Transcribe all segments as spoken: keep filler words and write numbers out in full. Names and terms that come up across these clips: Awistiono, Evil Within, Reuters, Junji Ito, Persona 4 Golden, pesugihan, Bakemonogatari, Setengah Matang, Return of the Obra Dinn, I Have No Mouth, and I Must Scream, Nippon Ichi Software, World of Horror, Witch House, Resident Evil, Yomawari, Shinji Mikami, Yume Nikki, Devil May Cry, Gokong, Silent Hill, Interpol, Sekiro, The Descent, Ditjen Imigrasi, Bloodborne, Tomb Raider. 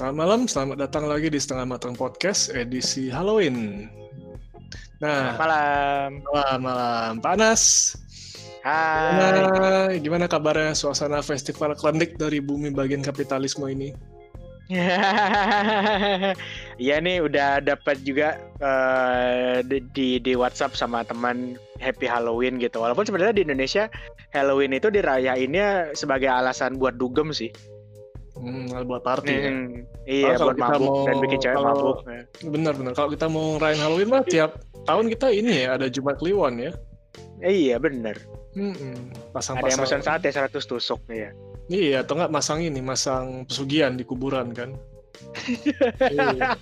Selamat malam, selamat datang lagi di Setengah Matang Podcast edisi Halloween. Nah, malam. Malam, malam. Pak Anas. Hai. Gimana, gimana kabarnya suasana festival klinik dari bumi bagian kapitalisme ini? Iya nih, udah dapat juga uh, di di WhatsApp sama teman Happy Halloween gitu. Walaupun sebenarnya di Indonesia Halloween itu dirayainnya sebagai alasan buat dugem sih. Hmm, buat party hmm, ya. Iya, buat mabuk mau, dan bikin cewek kalau, mabuk. Benar-benar. Kalau kita mau ngerayain Halloween mah tiap tahun kita ini ya ada Jumat Kliwon ya. Iya benar. Pasang-pasang. Ada yang pesan sate seratus tusuk ya. Iya, atau nggak masang ini, masang pesugihan di kuburan kan? Iya.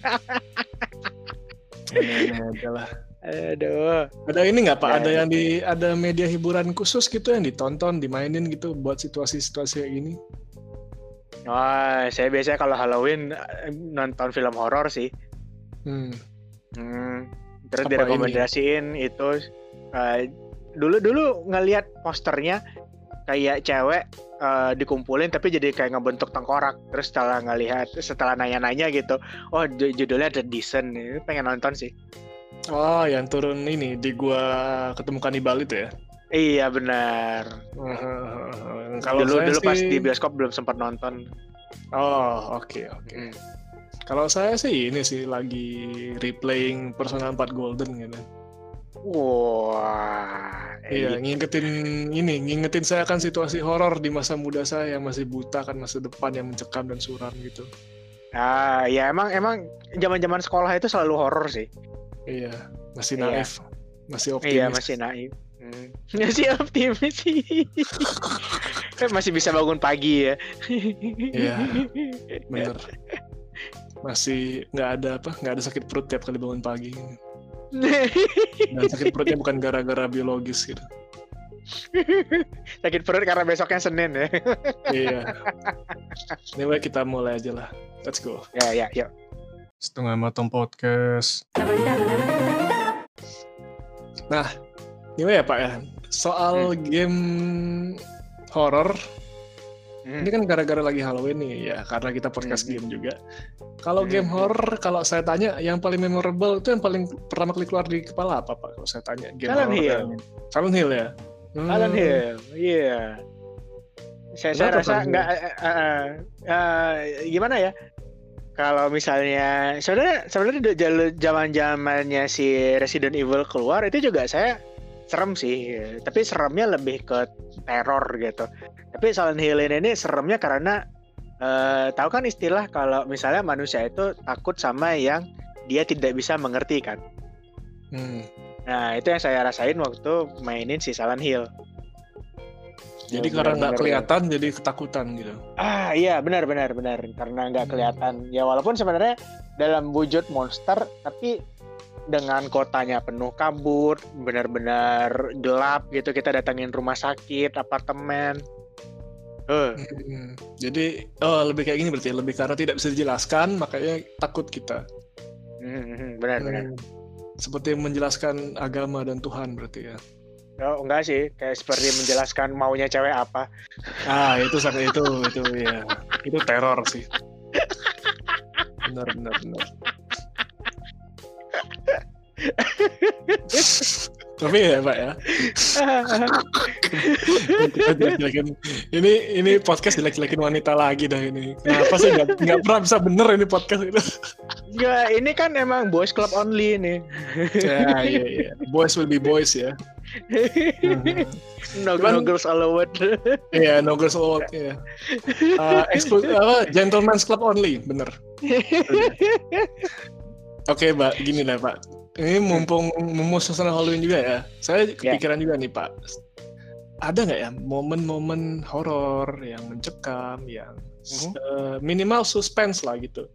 Adalah. Aduh. Ada ini nggak Pak? Ada yang di ada media hiburan khusus gitu yang ditonton, dimainin gitu buat situasi-situasi kayak gini? Wah, saya biasanya kalau Halloween nonton film horor sih. Hmm. Hmm. Terus apa direkomendasiin ini? Itu uh, dulu-dulu ngelihat posternya kayak cewek uh, dikumpulin tapi jadi kayak ngebentuk tengkorak. Terus setelah ngelihat, setelah nanya-nanya gitu, oh judulnya The Descent, pengen nonton sih. Oh, yang turun ini di gua ketemu kanibal itu ya? Iya benar. Uh, kalau dulu dulu sih... pas di bioskop belum sempat nonton. Oh oke okay, oke. Okay. Mm. Kalau saya sih ini sih lagi replaying Persona four Golden gitu. Wah. Wow, iya eh. ngingetin ini ngingetin saya kan situasi horor di masa muda saya yang masih buta kan masa depan yang mencekam dan suram gitu. Ah ya emang emang zaman-zaman sekolah itu selalu horor sih. Iya masih naif iya. masih optimis. Iya masih naif. Masih optimis sih. Masih bisa bangun pagi ya. Iya, bener. Masih nggak ada apa, nggak ada sakit perut tiap kali bangun pagi. Dan sakit perutnya bukan gara-gara biologis gitu. Sakit perut karena besoknya Senin ya. Iya. Anyway kita mulai aja lah. Let's go. Ya ya yuk. Setengah Matang Podcast. Nah. Gimana ya Pak ya, soal hmm. game horror, hmm. ini kan gara-gara lagi Halloween nih ya, karena kita podcast hmm. game juga. Kalau hmm. game horror, kalau saya tanya yang paling memorable itu yang paling pertama kali keluar di kepala apa Pak? Kalau saya tanya game Silent Hill. Silent Hill ya? Hmm. Silent Hill, iya. Yeah. Saya, saya rasa nggak, uh, uh, uh, gimana ya? Kalau misalnya, sebenarnya sebenarnya zaman-zamannya si Resident Evil keluar itu juga saya serem sih, tapi seremnya lebih ke teror gitu. Tapi Silent Hill ini seremnya karena uh, tahu kan istilah kalau misalnya manusia itu takut sama yang dia tidak bisa mengerti kan. Hmm. Nah itu yang saya rasain waktu mainin si Silent Hill. Jadi karena nggak kelihatan jadi ketakutan gitu. Ah iya benar benar benar karena nggak kelihatan. Hmm. Ya walaupun sebenarnya dalam wujud monster tapi dengan kotanya penuh kabut, benar-benar gelap gitu, kita datangin rumah sakit, apartemen. Uh. Hmm. Jadi oh, lebih kayak gini berarti, lebih karena tidak bisa dijelaskan, makanya takut kita. Hmm, benar-benar. Hmm. Seperti menjelaskan agama dan Tuhan berarti ya. Oh, enggak sih, kayak seperti menjelaskan maunya cewek apa. Ah itu sampai itu itu ya, itu teror sih. Benar-benar benar. Tapi ya Pak ya. ini ini podcast dilek-lekin wanita lagi dah ini. Kenapa sih nggak nggak pernah bisa bener ini podcast itu? Ya ini kan emang boys club only nih. Ya iya iya. Boys will be boys ya. No, no girls allowed. Iya yeah, no girls allowed. Yeah. Uh, exclusive uh, gentleman's club only bener. Oke Pak, gini lah Pak. Ini mumpung mumpung suasana Halloween juga ya. Saya kepikiran yeah. juga nih Pak. Ada nggak ya momen-momen horor yang mencekam, yang mm-hmm. uh, minimal suspense lah gitu.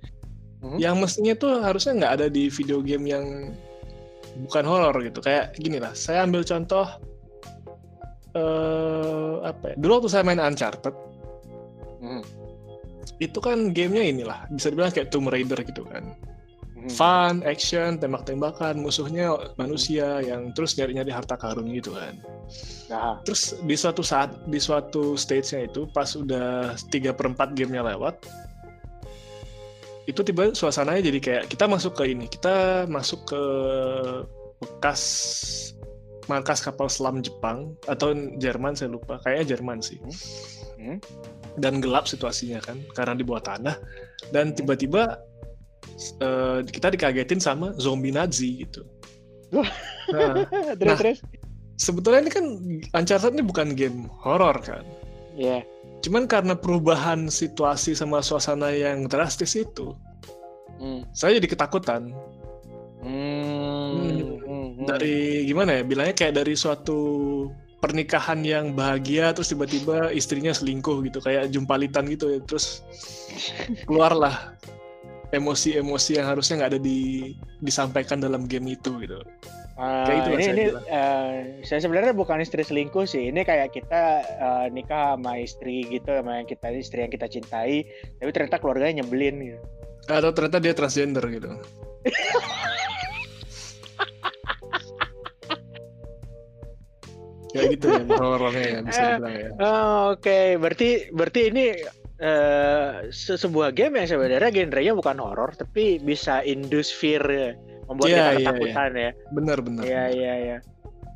Mm-hmm. Yang mestinya tuh harusnya nggak ada di video game yang bukan horor gitu. Kayak gini lah. Saya ambil contoh uh, apa? Ya? Dulu waktu saya main Uncharted, mm. itu kan gamenya inilah. Bisa dibilang kayak Tomb Raider gitu kan. Fun, action, tembak-tembakan, musuhnya manusia yang terus nyari-nyari harta karun gitu kan. Nah. Terus di suatu saat, di suatu stage-nya itu pas udah tiga per empat gamenya lewat, itu tiba suasananya jadi kayak kita masuk ke ini, kita masuk ke bekas markas kapal selam Jepang atau Jerman, saya lupa, kayaknya Jerman sih. Hmm. Dan gelap situasinya kan karena di bawah tanah, dan tiba-tiba uh, kita dikagetin sama zombie Nazi gitu. Nah, nah sebetulnya ini kan Uncharted ini bukan game horor kan. Iya. Yeah. Cuman karena perubahan situasi sama suasana yang drastis itu, hmm. saya jadi ketakutan. Hmm. Hmm. Dari gimana ya, bilangnya kayak dari suatu pernikahan yang bahagia, terus tiba-tiba istrinya selingkuh gitu, kayak jumpalitan gitu ya, terus keluarlah emosi-emosi yang harusnya nggak ada di disampaikan dalam game itu gitu. Uh, itu ini saya, ini uh, saya sebenarnya bukan istri selingkuh sih, ini kayak kita uh, nikah sama istri gitu, sama yang kita istri yang kita cintai, tapi ternyata keluarganya nyebelin gitu. Atau ternyata dia transgender gitu. Kayak gitu ya, horornya ya, bisa dibilang ya. Oh, Oke, okay. berarti berarti ini uh, se- sebuah game yang sebenarnya genrenya bukan horor, tapi bisa induce fear. Membuat yeah, kita ketakutan yeah, yeah. ya. Benar benar. Iya iya iya.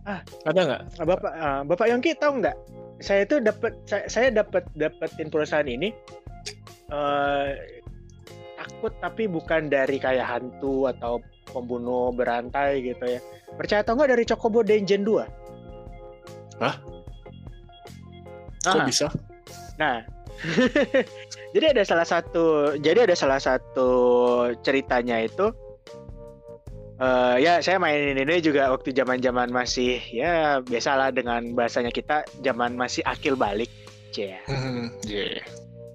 Ah, ada enggak? Bapak uh, Bapak Yongki tahu enggak? Saya itu dapat saya, saya dapat dapetin perusahaan ini uh, takut tapi bukan dari kayak hantu atau pembunuh berantai gitu ya. Percaya atau enggak dari Chocobo Dungeon dua? Hah? Kok ah. bisa? Nah. Jadi ada salah satu jadi ada salah satu ceritanya itu Uh, ya saya mainin ini juga waktu zaman-zaman masih ya biasalah dengan bahasanya kita zaman masih akil balik, cie. Yeah.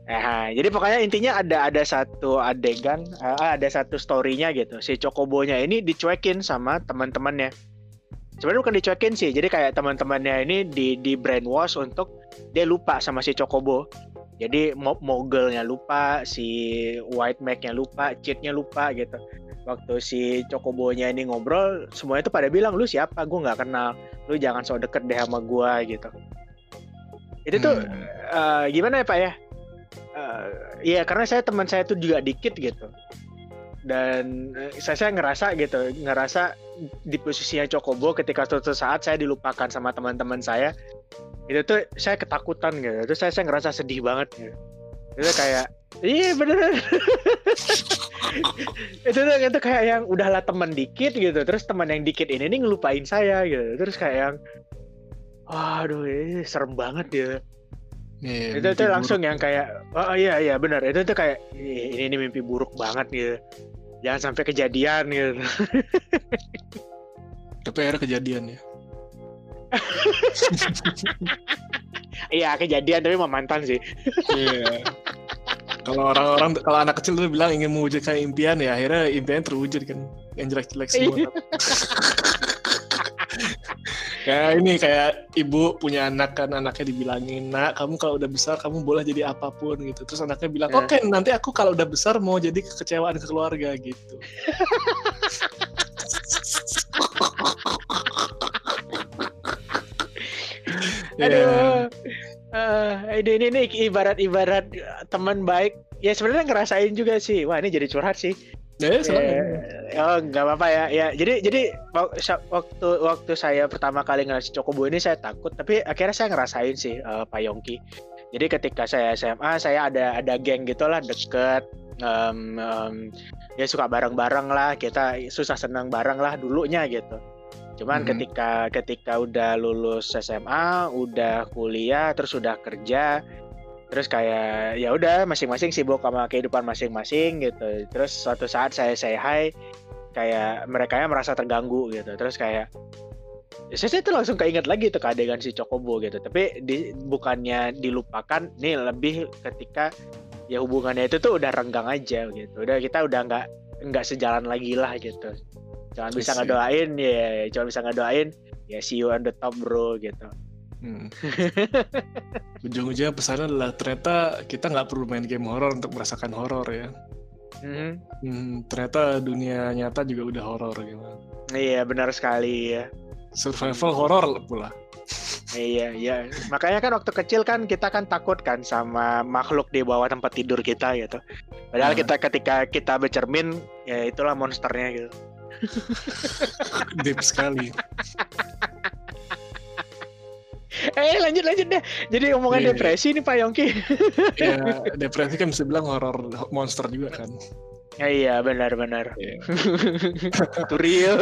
Nah, jadi pokoknya intinya ada ada satu adegan, uh, ada satu story-nya gitu. Si Chocobo-nya ini dicuekin sama teman-temannya. Sebenarnya bukan dicuekin sih, jadi kayak teman-temannya ini di di brainwash untuk dia lupa sama si Chocobo. Jadi mogulnya lupa, si white mag-nya lupa, cheat-nya lupa gitu. Waktu si Chocobo-nya ini ngobrol, semuanya tuh pada bilang, lu siapa? Gue gak kenal. Lu jangan so deket deh sama gue, gitu. Itu tuh, hmm. uh, gimana ya Pak ya? Uh, ya, karena saya teman saya tuh juga dikit, gitu. Dan uh, saya, saya ngerasa, gitu, ngerasa di posisinya Chocobo ketika suatu saat saya dilupakan sama teman-teman saya. Itu tuh, saya ketakutan, gitu. Terus saya, saya ngerasa sedih banget, gitu. Itu kayak, iya beneran. itu tuh itu kayak yang udahlah teman dikit gitu, terus teman yang dikit ini nih ngelupain saya gitu, terus kayak yang aduh ini serem banget dia. Yeah, itu tuh langsung buruk. Yang kayak oh iya iya benar, itu tuh kayak ini ini mimpi buruk banget gitu, jangan sampai kejadian gitu. Tapi akhirnya kejadian ya. Iya kejadian tapi sama mantan sih. Iya. Kalau orang-orang, kalau anak kecil tuh bilang ingin mewujudkan impian ya, akhirnya impiannya terwujud kan, yang jelek-jelek semua. Kayak ini kayak ibu punya anak kan, anaknya dibilangin, nak kamu kalau udah besar kamu boleh jadi apapun gitu. Terus anaknya bilang, oke okay, nanti aku kalau udah besar mau jadi kekecewaan ke keluarga gitu. Aduh. Uh, ini ini ibarat-ibarat teman baik. Ya sebenarnya ngerasain juga sih. Wah ini jadi curhat sih. Ya, eh, oh nggak apa-apa ya. Ya jadi jadi waktu waktu saya pertama kali ngerasain Chocobo ini saya takut. Tapi akhirnya saya ngerasain sih uh, Pak Yongki. Jadi ketika saya S M A saya ada ada geng gitulah deket. Um, um, ya suka bareng-bareng lah. Kita susah senang bareng lah dulunya gitu. Cuman mm-hmm. ketika ketika udah lulus S M A, udah kuliah, terus udah kerja, terus kayak ya udah masing-masing sibuk sama kehidupan masing-masing gitu. Terus suatu saat saya say hi, kayak mereka yang merasa terganggu gitu. Terus kayak saya tuh langsung keinget lagi tuh ke adegan si Chocobo gitu. Tapi di, bukannya dilupakan, nih lebih ketika ya hubungannya itu tuh udah renggang aja gitu. Udah kita udah nggak nggak sejalan lagi lah gitu. Jangan bisa ngedoain ya, cuma bisa ngedoain ya see you on the top bro gitu. Hmm. Ujung-ujungnya pesannya adalah ternyata kita nggak perlu main game horor untuk merasakan horor ya. Hmm. Hmm, ternyata dunia nyata juga udah horor gitu. Iya benar sekali ya. Survival horor pula. Iya, iya. Makanya kan waktu kecil kan kita kan takut kan sama makhluk di bawah tempat tidur kita gitu. Padahal hmm. kita ketika kita bercermin, ya itulah monsternya gitu. Deep sekali. Eh lanjut lanjut deh. Jadi omongan yeah. depresi nih Pak Yongki. Ya depresi kan bisa bilang horor monster juga kan. Ya, iya benar-benar. Yeah. Itu real.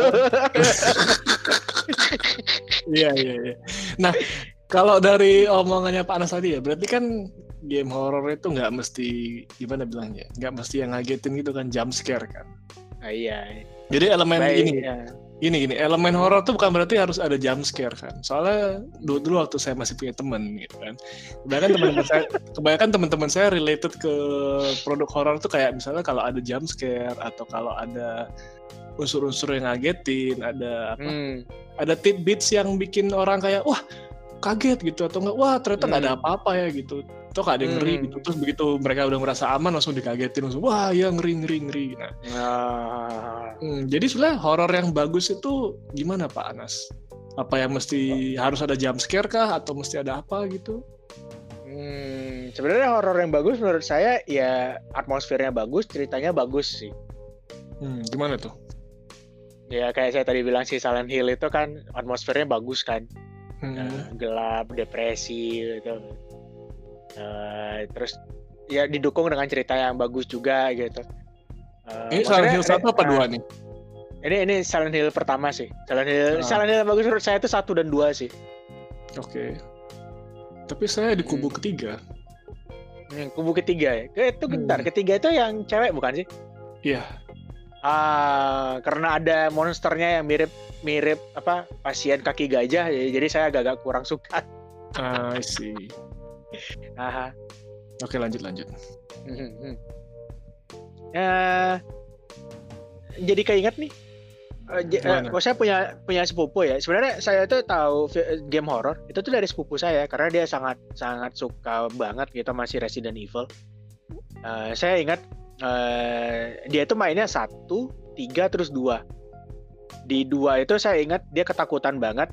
Iya iya iya. Nah kalau dari omongannya Pak Anas tadi ya, berarti kan game horor itu nggak mesti gimana bilangnya, nggak mesti yang ngagetin gitu kan, jump scare kan. Ah, iya. Jadi elemen ini. Ya. Gini gini, elemen horor tuh bukan berarti harus ada jump scare kan. Soalnya dulu dulu waktu saya masih punya teman gitu kan. Kebanyakan teman-teman saya, kebanyakan teman-teman saya related ke produk horor tuh kayak misalnya kalau ada jump scare atau kalau ada unsur-unsur yang ngagetin, ada apa? Hmm. Ada tidbits yang bikin orang kayak wah kaget gitu atau enggak, wah ternyata nggak hmm. ada apa-apa ya gitu. Atau ada yang ngeri hmm. gitu. Terus begitu mereka udah merasa aman langsung dikagetin langsung wah ya ngeri ngeri ngeri. Nah. Nah. Hmm, jadi sebenarnya horor yang bagus itu gimana Pak Anas? Apa yang mesti oh. harus ada jump scare kah atau mesti ada apa gitu? Hmm, sebenarnya horor yang bagus menurut saya ya atmosfernya bagus, ceritanya bagus sih. Hmm, gimana tuh? Ya kayak saya tadi bilang si Silent Hill itu kan atmosfernya bagus kan. Hmm. Gelap, depresi gitu. Uh, terus ya didukung dengan cerita yang bagus juga gitu. Uh, ini Silent Hill satu apa dua nih? Ini ini Silent Hill pertama sih. Silent Hill, nah. Silent Hill bagus menurut saya itu satu dan dua sih. Oke. Okay. Tapi saya di kubu hmm. ketiga. Hmm, kubu ketiga ya. Itu bentar. Hmm. Ketiga itu yang cewek bukan sih? Iya. Yeah. Uh, karena ada monsternya yang mirip mirip apa pasien kaki gajah. Jadi saya agak-agak kurang suka. I see. Aha. Oke lanjut lanjut. Hmm. Uh, jadi keinget nih. Uh, j- uh, saya punya punya sepupu ya. Sebenarnya saya tuh tahu game horor itu tuh dari sepupu saya karena dia sangat sangat suka banget gitu masih Resident Evil. Uh, saya ingat uh, dia tuh mainnya satu, tiga terus dua. Di dua itu saya ingat dia ketakutan banget.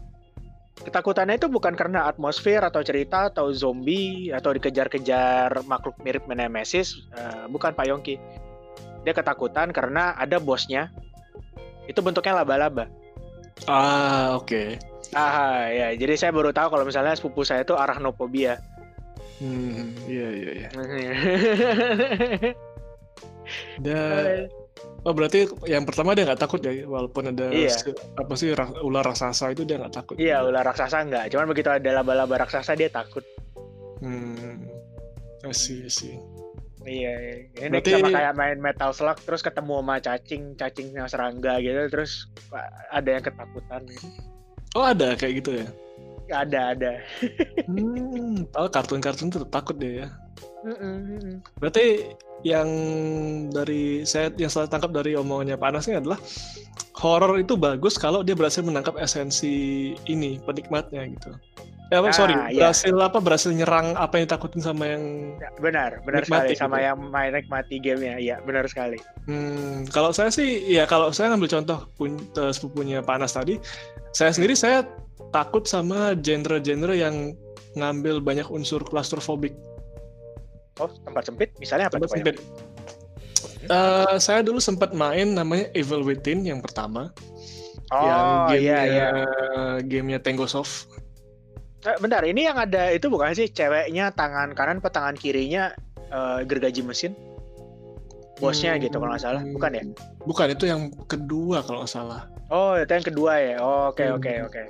Ketakutannya itu bukan karena atmosfer atau cerita atau zombie atau dikejar-kejar makhluk mirip Nemesis, uh, bukan Pak Yongki. Dia ketakutan karena ada bosnya. Itu bentuknya laba-laba. Ah, oke. Okay. Ah, ya. Jadi saya baru tahu kalau misalnya sepupu saya itu arachnophobia. Hmm, iya iya iya. Dan oh berarti yang pertama dia nggak takut ya walaupun ada iya. apa sih ular raksasa itu dia nggak takut. Iya gitu. Ular raksasa nggak, cuman begitu ada laba-laba raksasa dia takut. Hmm, sih sih. Iya, ini berarti sama kayak main Metal Slug terus ketemu sama cacing, cacing yang serangga gitu terus ada yang ketakutan. Gitu. Oh ada kayak gitu ya? Ada ada. Hmm, oh kartun-kartun tuh takut deh ya. Mm-mm. Berarti yang dari saya yang saya tangkap dari omongannya Pak Anas ini adalah horor itu bagus kalau dia berhasil menangkap esensi ini penikmatnya gitu. Eh, ah, sorry, ya. berhasil apa berhasil nyerang apa yang ditakutin sama yang benar, benar nikmati, sekali sama gitu. Yang main nikmati gamenya, ya benar sekali. Hmm, kalau saya sih, ya kalau saya ngambil contoh pun, sepupunya Pak Anas tadi, saya sendiri saya takut sama genre-genre yang ngambil banyak unsur claustrophobic. Oh, tempat sempit? Misalnya apa tempat sempit? Uh, saya dulu sempat main namanya Evil Within yang pertama. Oh, yang gamenya, iya, iya. Gamenya Tengosoft. Eh, bentar, ini yang ada itu bukan sih ceweknya tangan kanan atau tangan kirinya uh, gergaji mesin? Bosnya hmm, gitu kalau nggak salah, bukan ya? Bukan, itu yang kedua kalau nggak salah. Oh, itu yang kedua ya? Oke, oke, oke.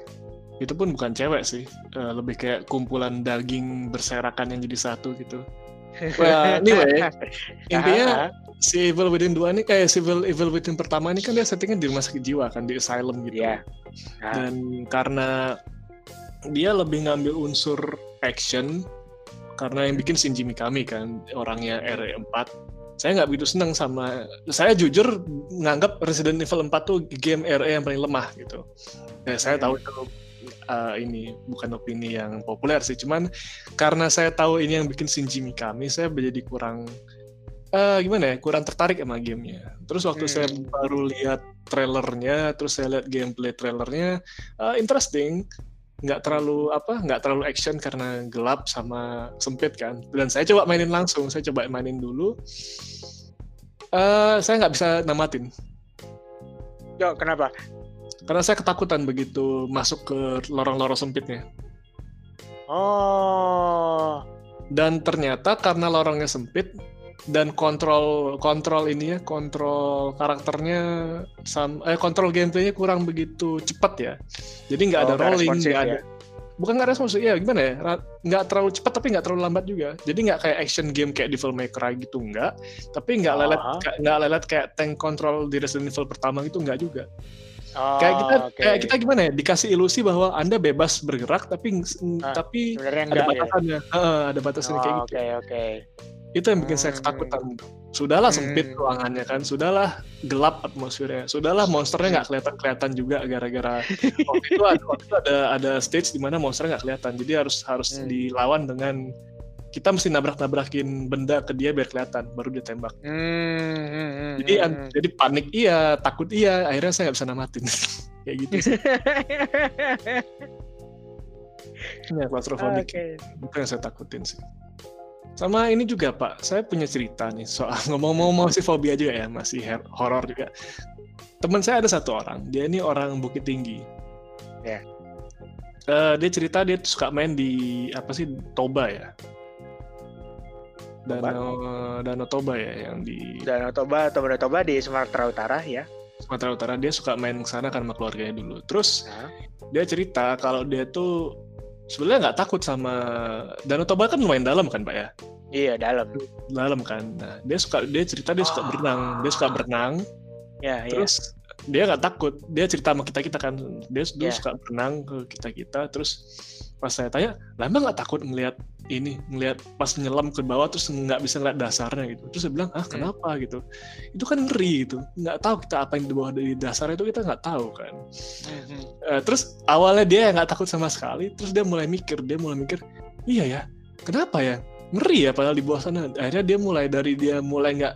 Itu pun bukan cewek sih, uh, lebih kayak kumpulan daging berserakan yang jadi satu gitu. Well, anyway, intinya si Evil Within dua ini kayak si Evil, Evil Within pertama ini kan dia settingnya di rumah sakit jiwa kan, di asylum gitu. Yeah. Uh. Dan karena dia lebih ngambil unsur action, karena yang bikin Shinji Mikami kan, orangnya R E four. Saya nggak begitu seneng sama, saya jujur nganggap Resident Evil four tuh game R E yang paling lemah gitu. Ya, saya tahu itu. Uh, ini bukan opini yang populer sih, cuman karena saya tahu ini yang bikin Shinji Mikami, saya menjadi kurang uh, gimana ya, kurang tertarik sama gamenya. Terus waktu hmm. saya baru lihat trailernya, terus saya lihat gameplay trailernya, uh, interesting. nggak terlalu apa, nggak terlalu action karena gelap sama sempit kan. Dan saya coba mainin langsung, saya coba mainin dulu. Uh, saya nggak bisa namatin. Yo, kenapa? Karena saya ketakutan begitu masuk ke lorong-lorong sempitnya. Oh. Dan ternyata karena lorongnya sempit dan kontrol kontrol ininya, kontrol karakternya, sama, eh kontrol gameplaynya kurang begitu cepat ya. Jadi nggak oh, ada rolling, nggak ada. Ya? Bukan nggak responsif ya, gimana ya? Nggak terlalu cepat tapi nggak terlalu lambat juga. Jadi nggak kayak action game kayak Devil May Cry gitu nggak. Tapi nggak oh. lelet nggak lelet kayak tank control di Resident Evil pertama gitu nggak juga. Oh, kayak kita okay. kayak kita gimana ya? Dikasih ilusi bahwa Anda bebas bergerak tapi ah, tapi ada batasannya. Ya? Uh, ada batasannya oh, kayak gitu. Oke okay, oke. Okay. Itu yang bikin hmm. saya ketakutan. Sudahlah sempit hmm. ruangannya kan, sudahlah gelap atmosfernya, sudahlah monsternya nggak kelihatan-kelihatan juga gara-gara waktu itu ada, waktu itu ada ada stage di mana monsternya nggak kelihatan, jadi harus harus hmm. dilawan dengan kita mesti nabrak-nabrakin benda ke dia biar kelihatan, baru dia tembak. Hmm. Hmm. Jadi hmm. jadi panik iya, takut iya, akhirnya saya nggak bisa namatin kayak gitu. Ya claustrophobic okay. itu yang saya takutin sih. Sama ini juga Pak, saya punya cerita nih soal ngomong-ngomong masih fobia juga ya, masih horor juga. Teman saya ada satu orang, dia ini orang Bukit Tinggi. Ya. Yeah. Uh, dia cerita dia suka main di apa sih Toba ya? Danau Toba. Danau Toba ya yang di. Danau Toba atau Danau Toba di Sumatera Utara ya? Sumatera Utara, dia suka main ke sana karena keluarganya dulu. Terus huh? dia cerita kalau dia tuh sebenarnya nggak takut sama Danau Toba kan lumayan dalam kan Pak ya? Iya dalam. Dalam kan. Nah, dia suka dia cerita dia suka oh. berenang, dia suka berenang. Ya, terus ya. dia nggak takut. Dia cerita sama kita kita kan dia dulu ya. suka berenang ke kita kita. Terus pas saya tanya, lah emang nggak takut ngelihat ini, ngelihat pas nyelam ke bawah terus nggak bisa ngeliat dasarnya gitu. Terus dia bilang ah kenapa hmm. gitu? Itu kan ngeri gitu. Nggak tahu kita apa yang di bawah dari dasarnya itu kita nggak tahu kan. Hmm. Uh, terus awalnya dia nggak takut sama sekali, terus dia mulai mikir, dia mulai mikir, iya ya, kenapa ya, ngeri ya padahal di bawah sana. Akhirnya dia mulai dari dia mulai nggak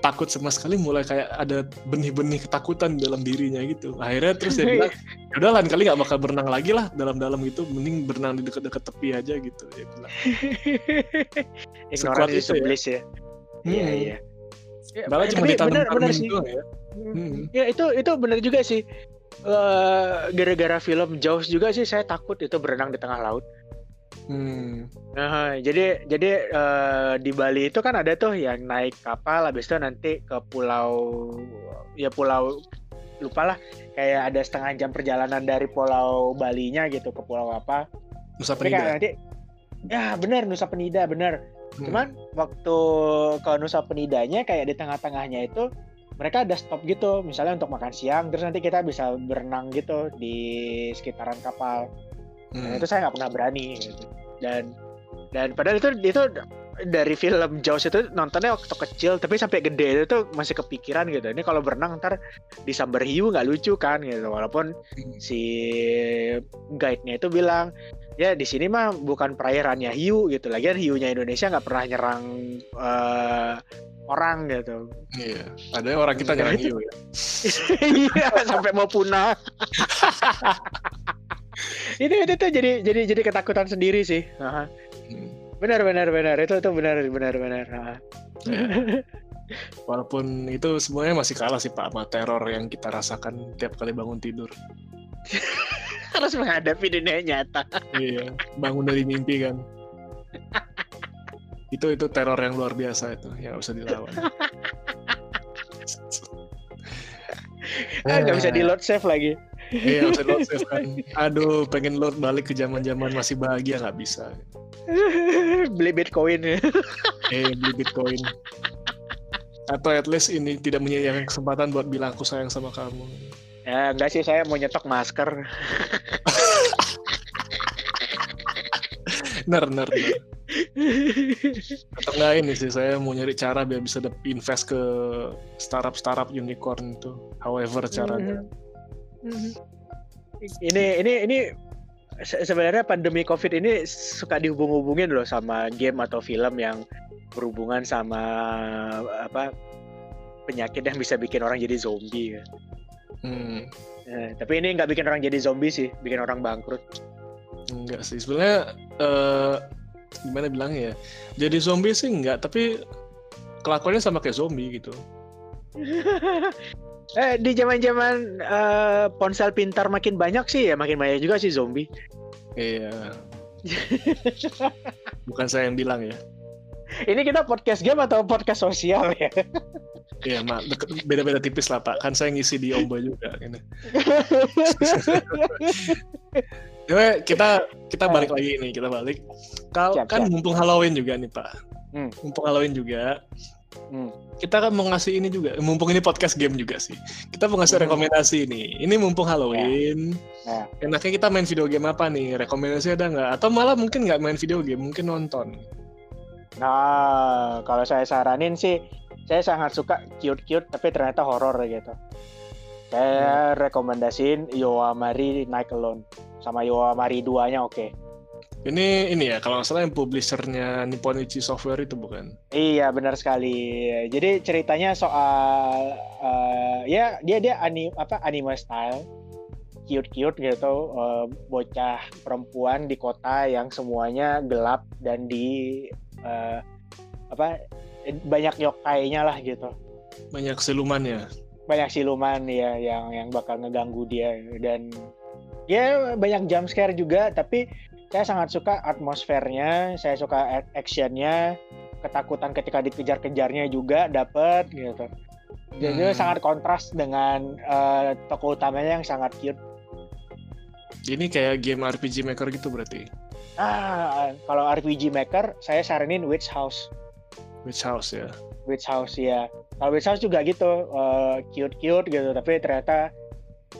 takut sama sekali, mulai kayak ada benih-benih ketakutan dalam dirinya gitu. Akhirnya terus dia bilang, udah lain kali nggak bakal berenang lagi lah dalam-dalam gitu, mending berenang di dekat-dekat tepi aja gitu. Dia bilang. Sekuat itu ya. Iya iya. Malah cuma ditanam-tanam doang ya. Ya itu itu benar juga sih. Uh, gara-gara film Jaws juga sih saya takut itu berenang di tengah laut. Hmm. Nah, jadi jadi uh, di Bali itu kan ada tuh yang naik kapal, habis itu nanti ke pulau ya pulau lupa lah, kayak ada setengah jam perjalanan dari pulau Balinya gitu ke pulau apa? Nusa Penida. Nanti, ya benar Nusa Penida benar. Hmm. Cuman waktu ke Nusa Penidanya kayak di tengah-tengahnya itu mereka ada stop gitu, misalnya untuk makan siang, terus nanti kita bisa berenang gitu di sekitaran kapal. Hmm. Nah, itu saya nggak pernah berani. Gitu. Dan dan padahal itu itu dari film Jaws itu nontonnya waktu kecil, tapi sampai gede itu tuh masih kepikiran gitu. Ini kalau berenang ntar disambar hiu nggak lucu kan gitu. Walaupun si guide-nya itu bilang ya di sini mah bukan perairannya hiu gitu. Lagian hiunya Indonesia nggak pernah nyerang. Uh, orang gitu. Iya, ada orang kita nyerang hiu ya. Iya, sampai mau punah. itu itu tuh jadi jadi jadi ketakutan sendiri sih. Heeh. Hmm. Benar benar benar. Itu itu benar benar benar. Ya. Walaupun itu semuanya masih kalah sih Pak sama teror yang kita rasakan tiap kali bangun tidur. Harus menghadapi dunia nyata. Iya, bangun dari mimpi kan. Itu itu teror yang luar biasa itu, yang nggak bisa dilawan. Nggak bisa di load save lagi. Iya, nggak bisa di load save kan. Aduh, pengen load balik ke zaman-zaman masih bahagia nggak bisa. Beli bitcoin ya. Eh, beli bitcoin. Atau at least ini tidak menyediakan kesempatan buat bilang aku sayang sama kamu. Ya, enggak sih, saya mau nyetok masker. Ner, ner, ner. Atau nggak ini sih, saya mau nyari cara biar bisa invest ke startup-startup unicorn itu, however caranya. Ini ini ini sebenarnya pandemi Covid ini suka dihubung-hubungin loh sama game atau film yang berhubungan sama apa penyakit yang bisa bikin orang jadi zombie. Hmm. Nah, tapi ini nggak bikin orang jadi zombie sih, bikin orang bangkrut. Enggak sih, sebenarnya uh, gimana bilangnya ya, jadi zombie sih enggak, tapi kelakuannya sama kayak zombie gitu. eh, di zaman-zaman uh, ponsel pintar makin banyak sih ya, makin banyak juga sih zombie. Iya. Bukan saya yang bilang ya. Ini kita podcast game atau podcast sosial ya? Iya, Mak. Beda-beda tipis lah, Pak. Kan saya ngisi di Ombo juga. Jadi kita kita balik lagi nih, kita balik. Kau, siap, kan siap. Mumpung Halloween juga nih, Pak. Hmm. Mumpung Halloween juga. Hmm. Kita kan mau ngasih ini juga. Mumpung ini podcast game juga sih. Kita mau ngasih hmm. rekomendasi nih. Ini mumpung Halloween. Ya. Ya. Enaknya kita main video game apa nih? Rekomendasi ada nggak? Atau malah mungkin nggak main video game, mungkin nonton. Nah, kalau saya saranin sih, saya sangat suka cute-cute tapi ternyata horor gitu. Saya hmm. rekomendasiin Yomawari Night Alone sama Yomawari dua-nya oke. Okay. Ini ini ya, kalau nggak salah yang publishernya Nippon Ichi Software itu bukan? Iya, benar sekali. Jadi ceritanya soal uh, ya dia dia anim, apa anime style, cute-cute gitu, uh, bocah perempuan di kota yang semuanya gelap dan di Uh, apa banyak yokai-nya lah gitu, banyak silumannya banyak siluman ya yang yang bakal ngeganggu dia, dan ya banyak jump scare juga, tapi saya sangat suka atmosfernya, saya suka actionnya, ketakutan ketika dikejar-kejarnya juga dapet gitu, jadi hmm. sangat kontras dengan uh, tokoh utamanya yang sangat cute. Ini kayak game R P G Maker gitu berarti? Ah, kalau R P G Maker, saya saranin Witch House. Witch House ya. Witch House ya. Kalau Witch House juga gitu, uh, cute-cute gitu, tapi ternyata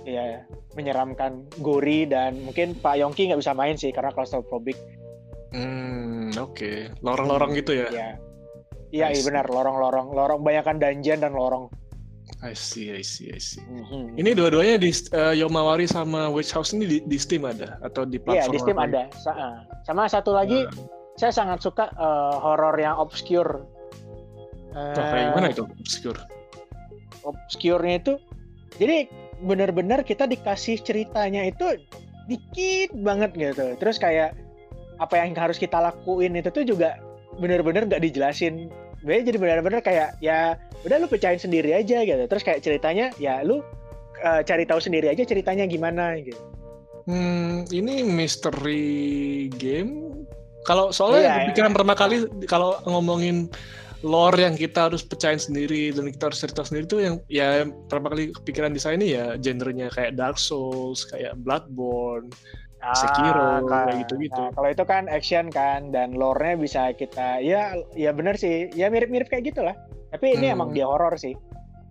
ya menyeramkan, gori, dan mungkin Pak Yongki nggak bisa main sih karena claustrophobic. Hmm, oke. Okay. Lorong-lorong gitu ya? Iya, iya nice. Benar. Lorong-lorong, lorong banyakan dungeon dan lorong. I see, I see, I see. Mm-hmm. Ini dua-duanya di uh, Yomawari sama Witch House ini di, di Steam ada atau di platform? Iya, yeah, di Steam ada. Sa- sama satu lagi, uh. saya sangat suka uh, horor yang obscure. Uh, Wah, kayak gimana itu obscure? Obscure-nya itu, jadi benar-benar kita dikasih ceritanya itu dikit banget gitu. Terus kayak apa yang harus kita lakuin itu tuh juga benar-benar nggak dijelasin. Jadi benar-benar kayak ya udah lu pecahin sendiri aja gitu. Terus kayak ceritanya ya lu uh, cari tahu sendiri aja ceritanya gimana gitu. Hmm, ini misteri game. Kalau soalnya yeah, pikiran yeah. pertama kali kalau ngomongin lore yang kita harus pecahin sendiri dan kita harus cerita sendiri tuh yang ya pertama kali kepikiran di saya ini ya genrenya kayak Dark Souls, kayak Bloodborne, Sekiro, ah, kan. Kayak gitu-gitu. Nah, kalau itu kan action kan, dan lore-nya bisa kita, ya, ya benar sih, ya mirip-mirip kayak gitulah. Tapi ini hmm. emang dia horor sih.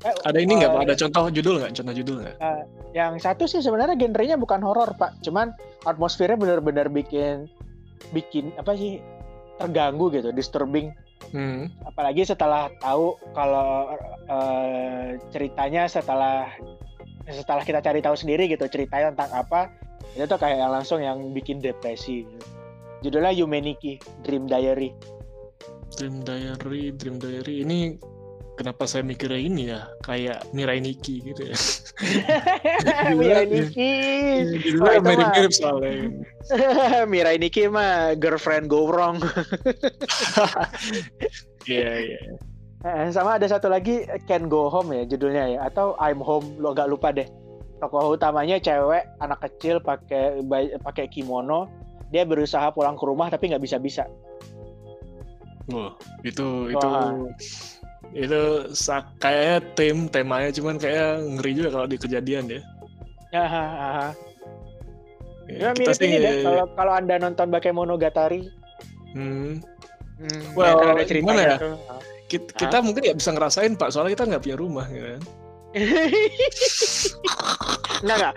Eh, ada ini nggak, uh, Pak? Ada contoh judul nggak? Contoh judul nggak? Uh, yang satu sih sebenarnya genrenya bukan horor, Pak. Cuman atmosfernya benar-benar bikin, bikin apa sih? Terganggu gitu, disturbing. Hmm. Apalagi setelah tahu kalau uh, ceritanya setelah setelah kita cari tahu sendiri gitu, ceritanya tentang apa. Itu tuh kayak yang langsung yang bikin depresi. Judulnya Yume Nikki, Dream Diary. Dream Diary, Dream Diary. Ini kenapa saya mikirnya ini ya? Kayak Mirai Nikki gitu ya. Mirai Nikki. Judulnya mirip-mirip soalnya. Mirai Nikki mah girlfriend go wrong. Iya, iya. Sama ada satu lagi Can Go Home ya judulnya ya, atau I'm Home, lo gak lupa deh. Tokoh utamanya cewek, anak kecil pakai pakai kimono, dia berusaha pulang ke rumah tapi nggak bisa-bisa. Wah, itu Wah. itu itu kayaknya tim temanya cuman kayak ngeri juga kalau di kejadian ya. Aha, aha. Ya, ya mirip sih, ini deh kalau kalau Anda nonton Bakemonogatari. Hmm. Hmm, well, ada gimana ya? Itu. Kita, kita mungkin nggak bisa ngerasain Pak, soalnya kita nggak punya rumah, gitu kan. Nggak nggak,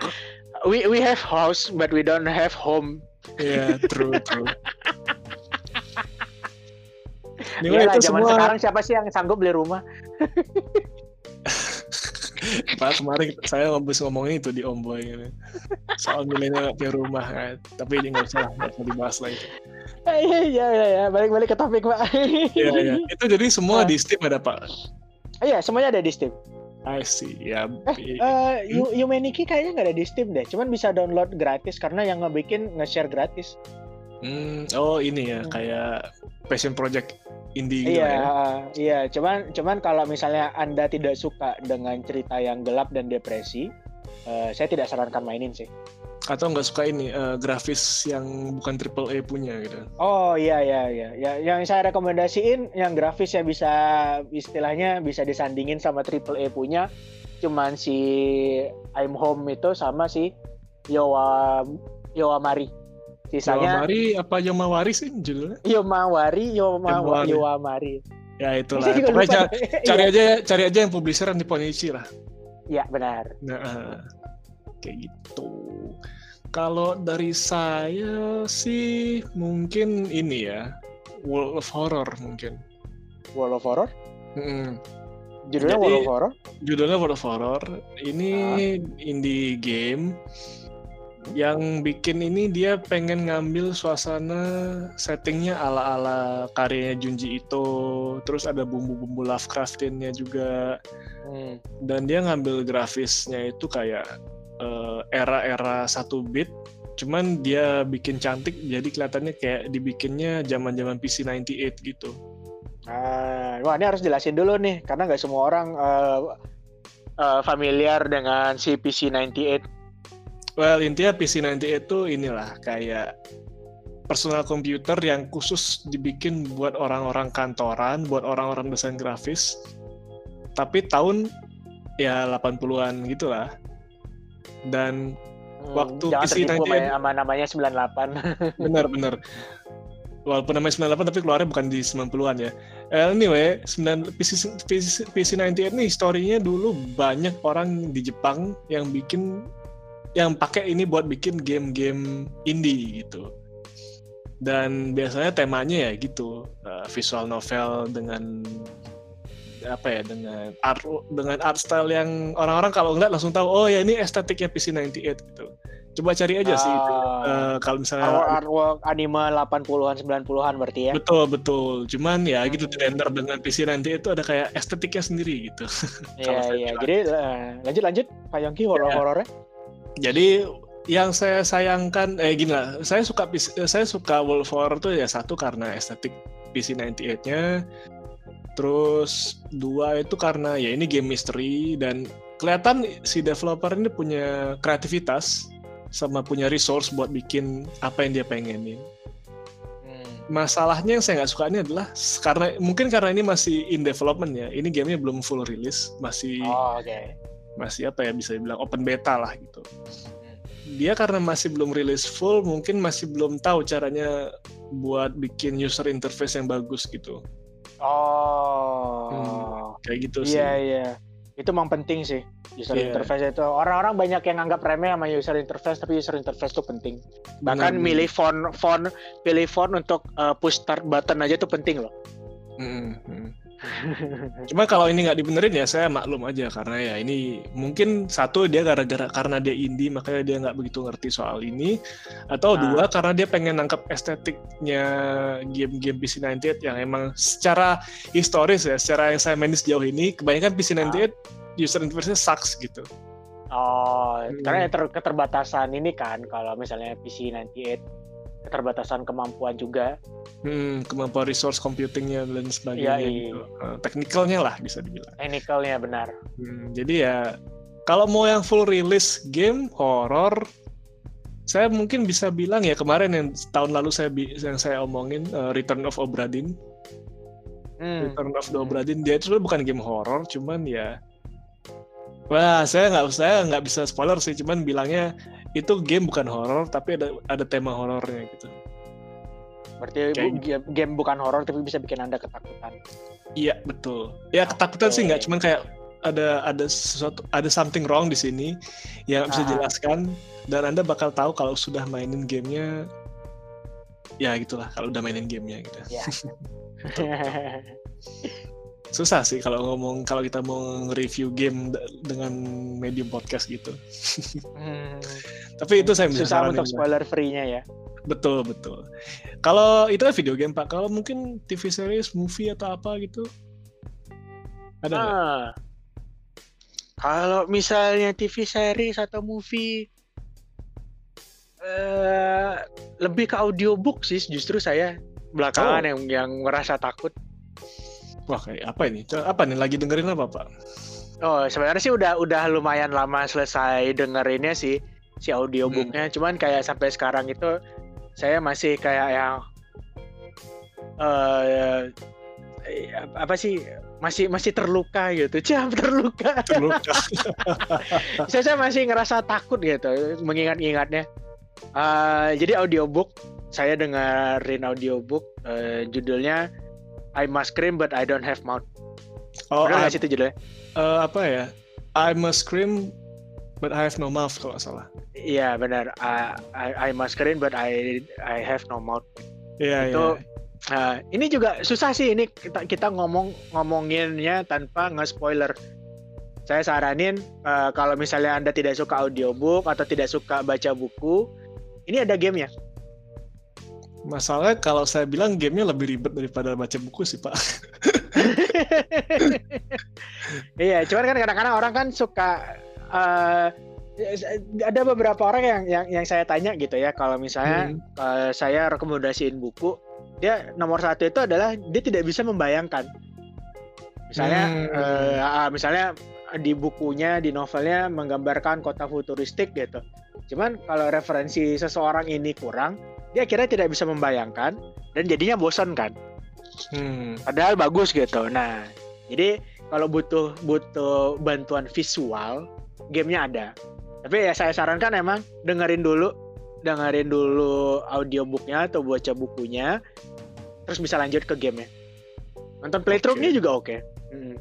we we have house but we don't have home. Ya yeah, true true. Iya zaman semua... sekarang siapa sih yang sanggup beli rumah? Pak kemarin saya habis ngomongin itu di Omboy gitu. Soal milenial punya rumah kan, tapi nggak usah nggak usah dibahas lagi. Iya iya iya balik-balik ke topik Pak. Iya iya itu jadi semua di Steam ada Pak. Iya semuanya ada di Steam. I see, ya. Eh, uh, Yume Nikki kayaknya nggak ada di Steam deh, cuman bisa download gratis karena yang ngebikin nge-share gratis. Hmm, oh ini ya, hmm. kayak passion project indie gitu ya. Iya, cuman cuman kalau misalnya Anda tidak suka dengan cerita yang gelap dan depresi, uh, saya tidak sarankan mainin sih. Atau nggak suka ini uh, grafis yang bukan triple A punya gitu. Oh iya iya iya. Ya, yang saya rekomendasiin yang grafis yang bisa istilahnya bisa disandingin sama triple A punya cuman si I'm Home itu sama si Yowa Yomawari. Sisanya Yomawari apa Yomawari sih judulnya? Yomawari, Yomawari, Yomawari. Ya itulah. Pokoknya ca- cari aja cari aja yang publisher yang Nippon Ichi lah. Iya benar. Nah, uh, kayak gitu. Kalau dari saya sih mungkin ini ya, World of Horror mungkin. World of Horror? Mm-hmm. Judulnya Jadi, World of Horror? Judulnya World of Horror. Ini ah. indie game yang bikin ini dia pengen ngambil suasana settingnya ala-ala karyanya Junji Ito. Terus ada bumbu-bumbu Lovecraftiannya juga. Hmm. Dan dia ngambil grafisnya itu kayak era-era satu bit, cuman dia bikin cantik, jadi kelihatannya kayak dibikinnya zaman-zaman P C sembilan delapan gitu. Uh, wah ini harus jelasin dulu nih, karena nggak semua orang uh, uh, familiar dengan si P C sembilan delapan. Well intinya P C sembilan delapan tuh inilah kayak personal computer yang khusus dibikin buat orang-orang kantoran, buat orang-orang desain grafis, tapi tahun ya delapan puluhan gitulah. Dan hmm, waktu P C sembilan delapan ya, namanya sembilan delapan. Benar-benar. Walaupun namanya sembilan delapan tapi keluarnya bukan di sembilan puluhan ya. Anyway, P C sembilan delapan nih historinya dulu banyak orang di Jepang yang bikin yang pakai ini buat bikin game-game indie gitu. Dan biasanya temanya ya gitu, visual novel dengan apa ya dengan art dengan art style yang orang-orang kalau ngeliat langsung tahu oh ya ini estetiknya P C sembilan delapan gitu. Coba cari aja sih uh, itu. Uh, kalau misalnya artwork anime delapan puluhan sembilan puluhan berarti ya. Betul betul. Cuman ya gitu render hmm. dengan P C sembilan delapan itu ada kayak estetiknya sendiri gitu. Iya iya. Jadi uh, lanjut lanjut Pak Yongki horor-horornya. Ya. Jadi yang saya sayangkan eh gini lah. Saya suka saya suka World of Horror tuh ya satu karena estetik P C sembilan delapan-nya. Terus dua itu karena ya ini game misteri dan kelihatan si developer ini punya kreativitas sama punya resource buat bikin apa yang dia pengenin. Hmm. Masalahnya yang saya nggak suka ini adalah karena mungkin karena ini masih in development ya, ini gamenya belum full release, masih oh, okay. masih apa ya bisa dibilang open beta lah gitu. Dia karena masih belum rilis full, mungkin masih belum tahu caranya buat bikin user interface yang bagus gitu. Oh, hmm, kayak gitu sih. Iya iya, itu memang penting sih user yeah. interface itu. Orang-orang banyak yang anggap remeh sama user interface, tapi user interface itu penting. Bahkan benar, milih font, font, pilih font untuk uh, push start button aja itu penting loh. Mm-hmm. Cuma kalau ini nggak dibenerin ya saya maklum aja karena ya ini mungkin satu dia gara-gara karena dia indie makanya dia nggak begitu ngerti soal ini atau nah. dua karena dia pengen nangkep estetiknya game-game P C sembilan delapan yang emang secara historis ya secara yang saya main sejauh ini kebanyakan P C sembilan delapan nah. user interface-nya sucks gitu. Oh hmm. karena ter- keterbatasan ini kan kalau misalnya P C sembilan delapan keterbatasan kemampuan juga, hmm, kemampuan resource computingnya dan sebagainya, ya, gitu. uh, teknikalnya lah bisa dibilang. Teknikalnya benar. Hmm, jadi ya kalau mau yang full release game horror, saya mungkin bisa bilang ya kemarin yang tahun lalu saya yang saya omongin uh, Return of Obra Dinn. Hmm. Return of the Obra Dinn dia itu bukan game horror, cuman ya, wah saya nggak saya nggak bisa spoiler sih, cuman bilangnya. Itu game bukan horor tapi ada ada tema horornya gitu. Berarti bu, game, game bukan horor tapi bisa bikin Anda ketakutan. Iya, betul. Ya okay. Ketakutan sih enggak, cuman kayak ada ada sesuatu ada something wrong di sini yang bisa dijelaskan dan Anda bakal tahu kalau sudah mainin gamenya. Ya gitulah kalau udah mainin gamenya gitu. Yeah. betul, betul. Susah sih kalau ngomong kalau kita mau nge-review game dengan medium podcast gitu. Hmm. Tapi itu saya bisa susah untuk spoiler free-nya ya. Betul betul. Kalau itu kan video game Pak. Kalau mungkin T V series, movie atau apa gitu. Ada nggak? Ah. Kalau misalnya T V series atau movie, uh, lebih ke audiobook sih justru saya belakangan oh. yang yang merasa takut. Wah, kayak apa ini? Apa nih lagi dengerin apa, Pak? Oh, sebenarnya sih udah udah lumayan lama selesai dengerinnya sih si audiobooknya. Hmm. Cuman kayak sampai sekarang itu saya masih kayak yang uh, apa sih? masih masih terluka gitu, ciam terluka. terluka. saya, saya masih ngerasa takut gitu, mengingat-ingatnya. Uh, jadi audiobook, saya dengerin audiobook, uh, judulnya I Must Scream But I Don't Have Mouth. Oh, bener nggak sih itu judulnya? Uh, apa ya? I Must Scream But I Have No Mouth kalau nggak salah. Iya yeah, benar. I, I I Must Scream But I I Have No Mouth. Iya yeah, iya. Yeah. Nah, ini juga susah sih ini kita kita ngomong ngomonginnya tanpa nge-spoiler. Saya saranin uh, kalau misalnya Anda tidak suka audiobook atau tidak suka baca buku, ini ada gamenya. Masalahnya kalau saya bilang gamenya lebih ribet daripada baca buku sih, Pak. Iya, cuman kan kadang-kadang orang kan suka uh, ada beberapa orang yang yang yang saya tanya gitu ya, kalau misalnya hmm. uh, saya rekomendasiin buku, dia nomor satu itu adalah dia tidak bisa membayangkan. Misalnya hmm. uh, misalnya di bukunya, di novelnya menggambarkan kota futuristik gitu. Cuman kalau referensi seseorang ini kurang, dia akhirnya tidak bisa membayangkan dan jadinya bosan kan. Hmm. Padahal bagus gitu. Nah, jadi kalau butuh butuh bantuan visual, gamenya ada. Tapi ya saya sarankan emang dengerin dulu, dengerin dulu audiobooknya atau baca bukunya, terus bisa lanjut ke gamenya. Nonton playthrough-nya okay. juga oke. Okay. Hmm.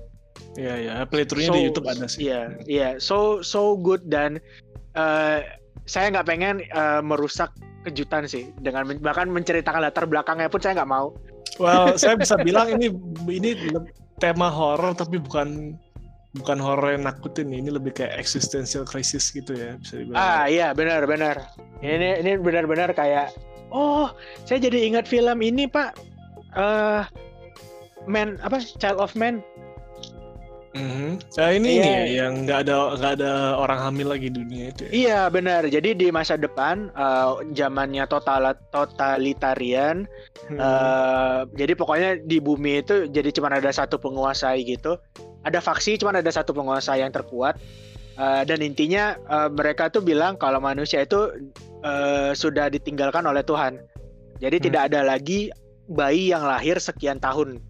Yeah, ya ya, playthrough-nya so, di YouTube ada sih. Iya, yeah, iya, yeah. so so good dan uh, saya nggak pengen uh, merusak kejutan sih dengan men- bahkan menceritakan latar belakangnya pun saya nggak mau. Well, saya bisa bilang ini ini tema horor tapi bukan bukan horor yang nakutin, ini lebih kayak existential crisis gitu ya bisa dibilang. Ah iya benar benar. Ini ini benar-benar kayak oh saya jadi ingat film ini Pak, uh, Man apa Child of Man. Mm-hmm. Nah ini yeah. nih yang nggak ada nggak ada orang hamil lagi dunia itu. Ya? Iya benar. Jadi di masa depan uh, zamannya total totalitarian. Hmm. Uh, jadi pokoknya di bumi itu jadi cuma ada satu penguasa gitu. Ada faksi, cuma ada satu penguasa yang terkuat. Uh, dan intinya uh, mereka tuh bilang kalau manusia itu uh, sudah ditinggalkan oleh Tuhan. Jadi hmm. tidak ada lagi bayi yang lahir sekian tahun.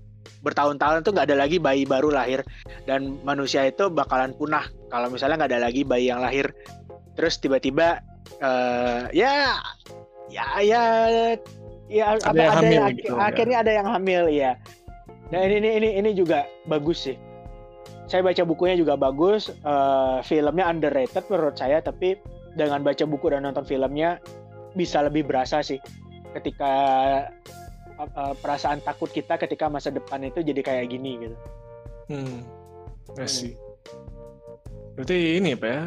Bertahun-tahun tuh nggak ada lagi bayi baru lahir. Dan manusia itu bakalan punah kalau misalnya nggak ada lagi bayi yang lahir. Terus tiba-tiba uh, ya, ya, ya, ya ada apa, yang ada hamil yang, gitu, akhirnya ya. Ada yang hamil ya. Nah ini ini ini juga bagus sih. Saya baca bukunya juga bagus, uh, filmnya underrated menurut saya, tapi dengan baca buku dan nonton filmnya bisa lebih berasa sih ketika uh, perasaan takut kita ketika masa depan itu jadi kayak gini gitu. Hmm, masih. Hmm. Berarti ini apa ya,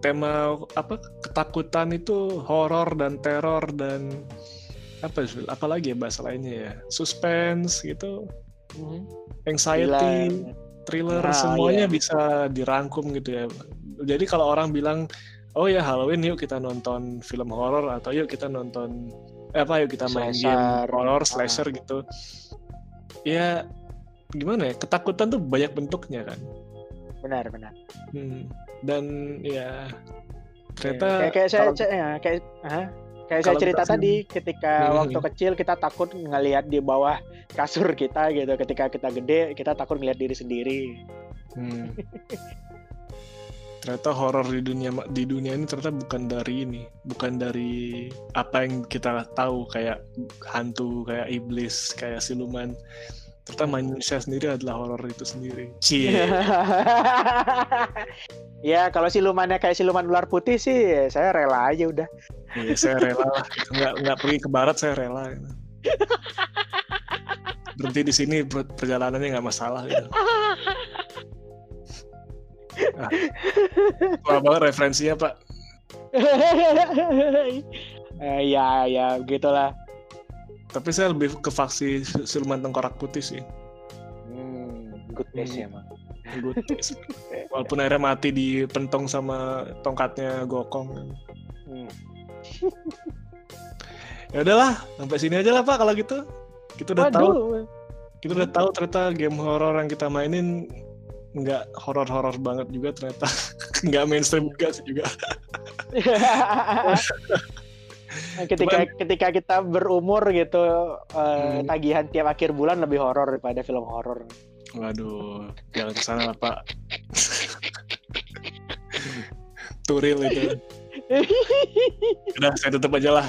tema apa ketakutan itu horor dan teror dan apa apalagi ya bahasa lainnya ya, suspense gitu, hmm. anxiety. Gila. Thriller nah, semuanya iya. bisa dirangkum gitu ya. Jadi kalau orang bilang, oh ya Halloween yuk kita nonton film horor atau yuk kita nonton eh, apa yuk kita main slasher. game horor slasher ah. gitu. Ya gimana ya? Ketakutan tuh banyak bentuknya kan. Benar benar. Hmm. Dan ya ternyata kayak, kayak saya kalau, ya, kayak huh? kayak saya cerita kita, tadi ketika hmm, waktu hmm. kecil kita takut ngelihat di bawah kasur kita gitu, ketika kita gede kita takut ngelihat diri sendiri. Hmm. Ternyata horor di dunia di dunia ini ternyata bukan dari ini, bukan dari apa yang kita tahu kayak hantu, kayak iblis, kayak siluman. Ternyata manusia sendiri adalah horor itu sendiri. Cie. Ya kalau silumannya kayak siluman ular putih sih saya rela aja udah. Iya saya rela lah. Nggak nggak pergi ke barat saya rela. Berhenti di sini perjalanannya nggak masalah. Gitu. Nah, tua banget referensinya Pak. eh, ya ya gitulah. Tapi saya lebih ke faksi siluman tengkorak putih sih. Hmm, good taste hmm. ya, Mak. Walaupun akhirnya mati di pentong sama tongkatnya Gokong. Hmm. Ya udahlah, sampai sini aja lah Pak kalau gitu. Kita udah Waduh. tahu. Kita udah tahu ternyata game horor yang kita mainin nggak horor-horor banget juga ternyata. Nggak mainstream juga sih juga. ketika Cuman, ketika kita berumur gitu eh, hmm. tagihan tiap akhir bulan lebih horor daripada film horor. Waduh, jangan kesana lah Pak. Turil itu. Udah, saya tutup aja lah.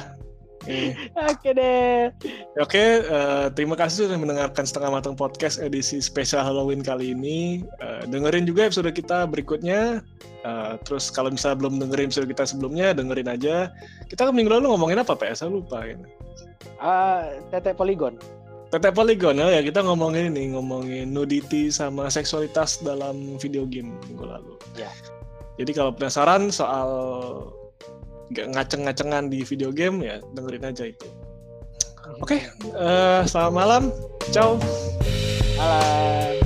Okay. Oke deh. Oke, uh, terima kasih sudah mendengarkan Setengah Matang Podcast edisi spesial Halloween kali ini. Uh, dengerin juga episode kita berikutnya. Uh, terus kalau misalnya belum dengerin episode kita sebelumnya, dengerin aja. Kita minggu lalu ngomongin apa Pak? Saya lupa. Uh, T T Polygon. T T Polygon ya, kita ngomongin ini, ngomongin nudity sama seksualitas dalam video game minggu lalu. Ya. Jadi kalau penasaran soal ngaceng-ngacengan di video game ya dengerin aja itu. Oke, okay, uh, selamat malam, ciao. Halo.